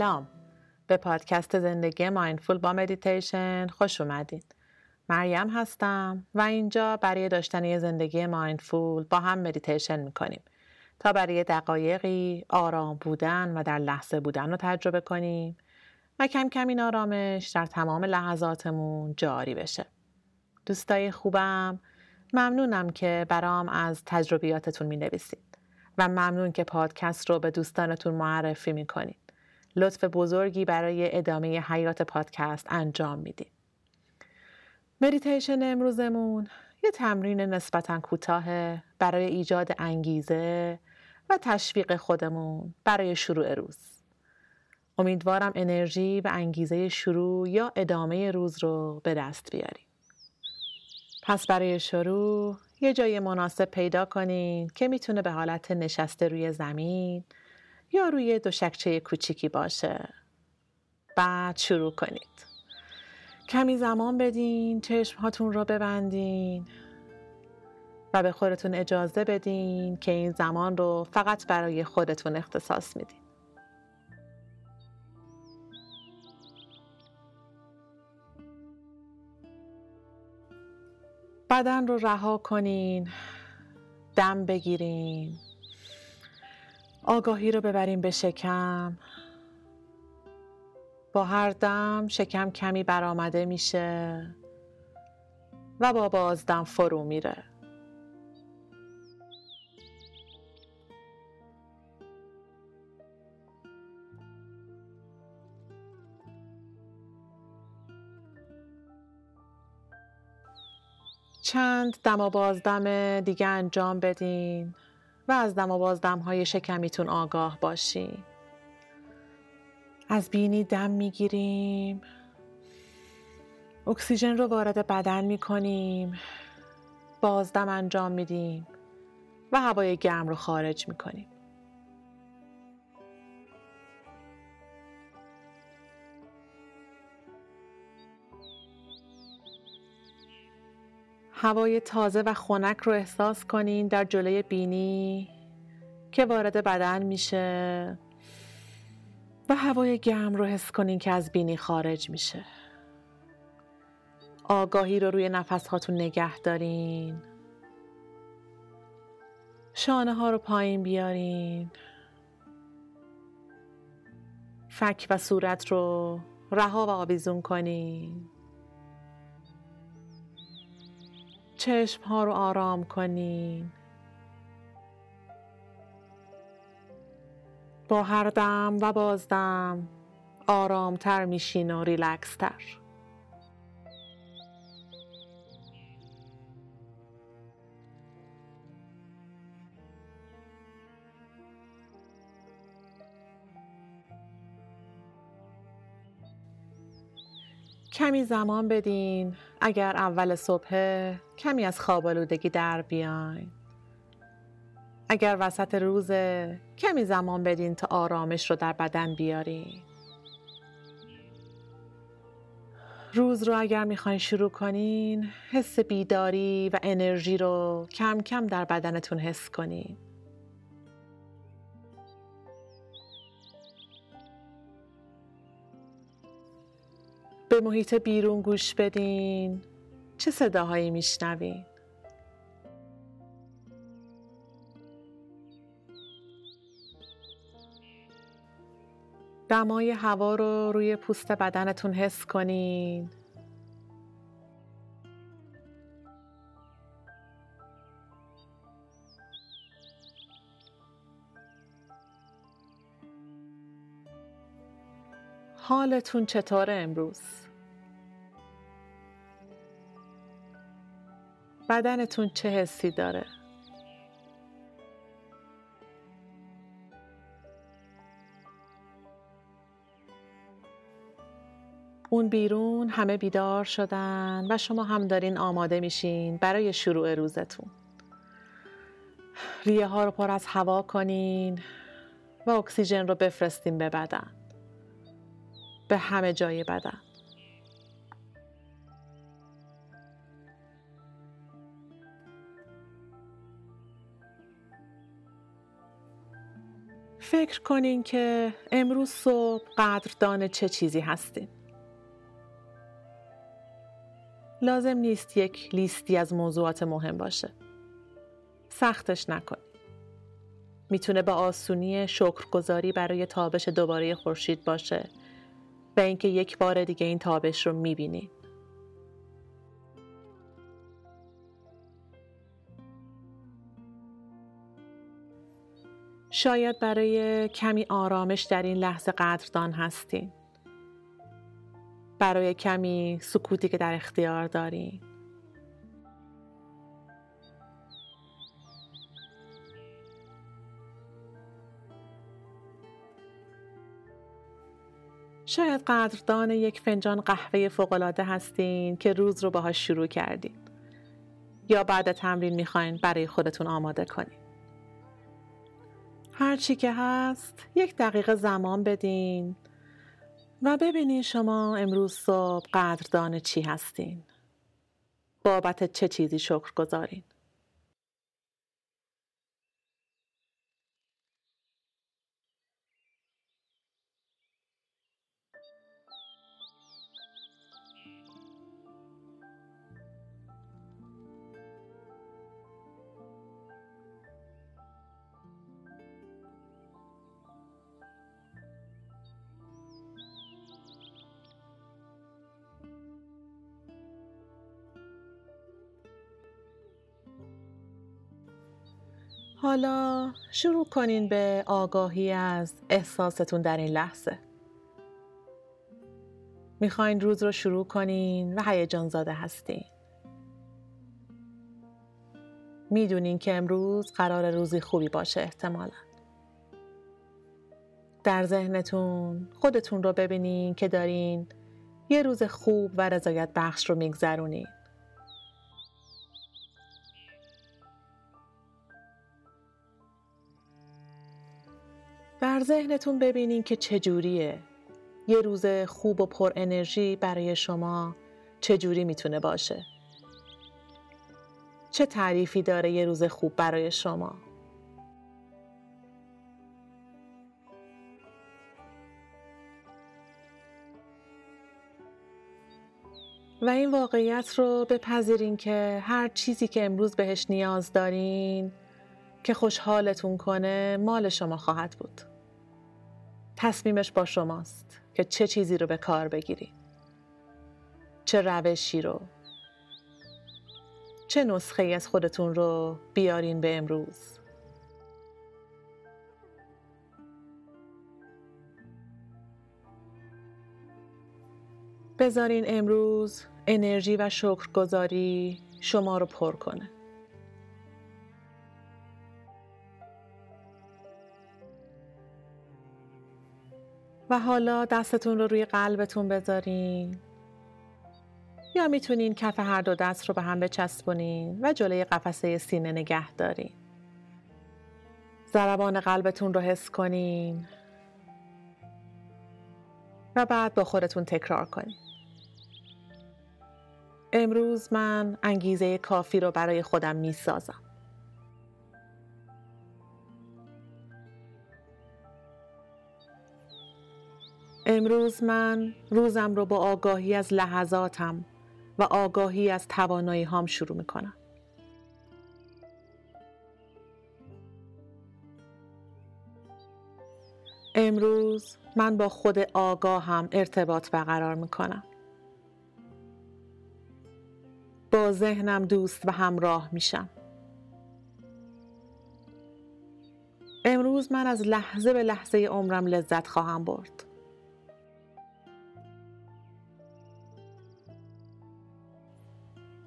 سلام، به پادکست زندگی مایندفول با مدیتیشن خوش اومدین. مریم هستم و اینجا برای داشتن زندگی مایندفول با هم مدیتیشن میکنیم تا برای دقایقی آرام بودن و در لحظه بودن رو تجربه کنیم و کم کم این آرامش در تمام لحظاتمون جاری بشه. دوستای خوبم، ممنونم که برام از تجربیاتتون مینویسید و ممنون که پادکست رو به دوستانتون معرفی میکنید. لطف بزرگی برای ادامه حیات پادکست انجام میدید. مدیتیشن امروزمون یه تمرین نسبتاً کوتاه برای ایجاد انگیزه و تشویق خودمون برای شروع روز. امیدوارم انرژی و انگیزه شروع یا ادامه روز رو به دست بیاریم. پس برای شروع یه جای مناسب پیدا کنین که میتونه به حالت نشسته روی زمین یا روی دوشکچه کوچیکی باشه. بعد شروع کنید. کمی زمان بدین، چشم هاتون رو ببندین و به خودتون اجازه بدین که این زمان رو فقط برای خودتون اختصاص میدین. بدن رو رها کنین، دم بگیرین، آگاهی رو ببرین به شکم. با هر دم شکم کمی برآمده میشه و با بازدم فرو میره. چند دم و بازدم دیگه انجام بدین و از دم و بازدم های شکمیتون آگاه باشین. از بینی دم میگیریم، اکسیژن رو وارد بدن میکنیم، بازدم انجام میدیم و هوای گرم رو خارج میکنیم. هوای تازه و خنک رو احساس کنین در جلوی بینی که وارد بدن میشه و هوای گرم رو حس کنین که از بینی خارج میشه. آگاهی رو روی نفس هاتون نگه دارین. شانه ها رو پایین بیارین. فک و صورت رو رها و آویزون کنین. چشم ها رو آرام کنین. با هر دم و بازدم آرام تر میشین و ریلکس تر. کمی زمان بدین، اگر اول صبح کمی از خوابالودگی در بیاین. اگر وسط روز کمی زمان بدین تا آرامش رو در بدن بیارین. روز رو اگر میخواین شروع کنین، حس بیداری و انرژی رو کم کم در بدنتون حس کنین. به محیط بیرون گوش بدین. چه صداهایی میشنوین؟ دمای هوا رو روی پوست بدنتون حس کنین. حالتون چطوره امروز؟ بدنتون چه حسی داره؟ اون بیرون همه بیدار شدن و شما هم دارین آماده میشین برای شروع روزتون. ریه ها رو پر از هوا کنین و اکسیژن رو بفرستین به بدن. به همه جای بدن. فکر کنین که امروز صبح قدردان چه چیزی هستین. لازم نیست یک لیستی از موضوعات مهم باشه. سختش نکنین. میتونه با آسونی شکرگزاری برای تابش دوباره خورشید باشه و اینکه یک بار دیگه این تابش رو میبینین. شاید برای کمی آرامش در این لحظه قدردان هستین. برای کمی سکوتی که در اختیار دارین. شاید قدردان یک فنجان قهوه فوق‌العاده هستین که روز رو باهاش شروع کردین. یا بعد تمرین میخواین برای خودتون آماده کنین. هر چی که هست، 1 دقیقه زمان بدین و ببینین شما امروز صبح قدردان چی هستین. بابت چه چیزی شکرگزارین. حالا شروع کنین به آگاهی از احساستون در این لحظه. میخواین روز رو شروع کنین و هیجان زده هستین. میدونین که امروز قرار روزی خوبی باشه احتمالاً. در ذهنتون خودتون رو ببینین که دارین یه روز خوب و رضایت بخش رو میگذرونین. در ذهنتون ببینین که چجوریه یه روز خوب و پر انرژی برای شما، چجوری میتونه باشه، چه تعریفی داره یه روز خوب برای شما. و این واقعیت رو بپذیرین که هر چیزی که امروز بهش نیاز دارین که خوشحالتون کنه مال شما خواهد بود. تصمیمش با شماست که چه چیزی رو به کار بگیرید، چه روشی رو، چه نسخه‌ای از خودتون رو بیارین به امروز. بذارین امروز انرژی و شکرگزاری شما رو پر کنه. و حالا دستتون رو روی قلبتون بذارین یا میتونین کف هر دو دست رو به هم بچسبونین و جلوی قفسه سینه نگه دارین. ضربان قلبتون رو حس کنین و بعد با خودتون تکرار کنین. امروز من انگیزه کافی رو برای خودم میسازم. امروز من روزم رو با آگاهی از لحظاتم و آگاهی از توانایی هام شروع میکنم. امروز من با خود آگاهم ارتباط برقرار میکنم. با ذهنم دوست و همراه میشم. امروز من از لحظه به لحظه عمرم لذت خواهم برد.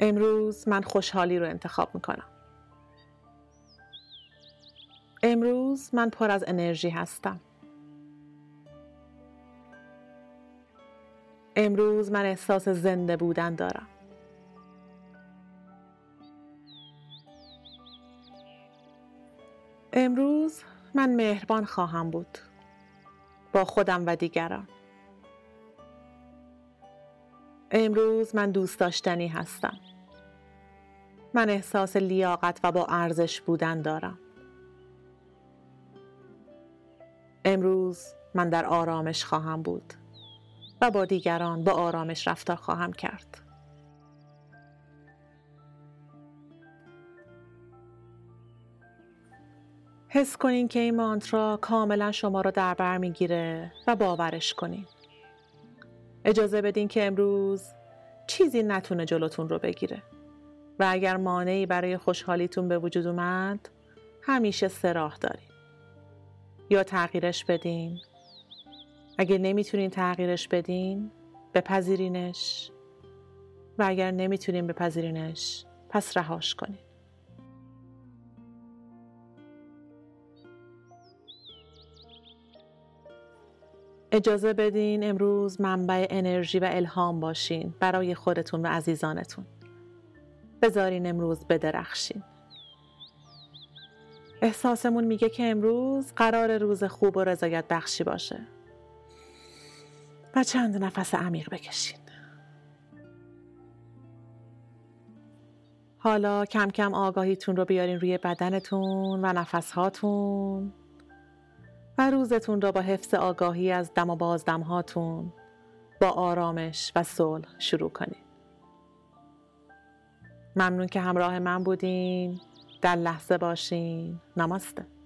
امروز من خوشحالی رو انتخاب میکنم. امروز من پر از انرژی هستم. امروز من احساس زنده بودن دارم. امروز من مهربان خواهم بود با خودم و دیگران. امروز من دوست داشتنی هستم. من احساس لیاقت و با ارزش بودن دارم. امروز من در آرامش خواهم بود و با دیگران با آرامش رفتار خواهم کرد. حس کنین که این مانترا کاملا شما رو در بر میگیره و باورش کنین. اجازه بدین که امروز چیزی نتونه جلوتون رو بگیره و اگر مانعی برای خوشحالیتون به وجود اومد همیشه سه راه دارین. یا تغییرش بدین، اگر نمیتونین تغییرش بدین بپذیرینش و اگر نمیتونین بپذیرینش پس رهاش کنین. اجازه بدین امروز منبع انرژی و الهام باشین برای خودتون و عزیزانتون. بذارین امروز بدرخشین. احساسمون میگه که امروز قرار روز خوب و رضایت بخشی باشه و چند نفس عمیق بکشین. حالا کم کم آگاهیتون رو بیارین روی بدنتون و نفسهاتون و روزتون را با حفظ آگاهی از دم و بازدم هاتون با آرامش و صلح شروع کنید. ممنون که همراه من بودین. در لحظه باشین. ناماسته.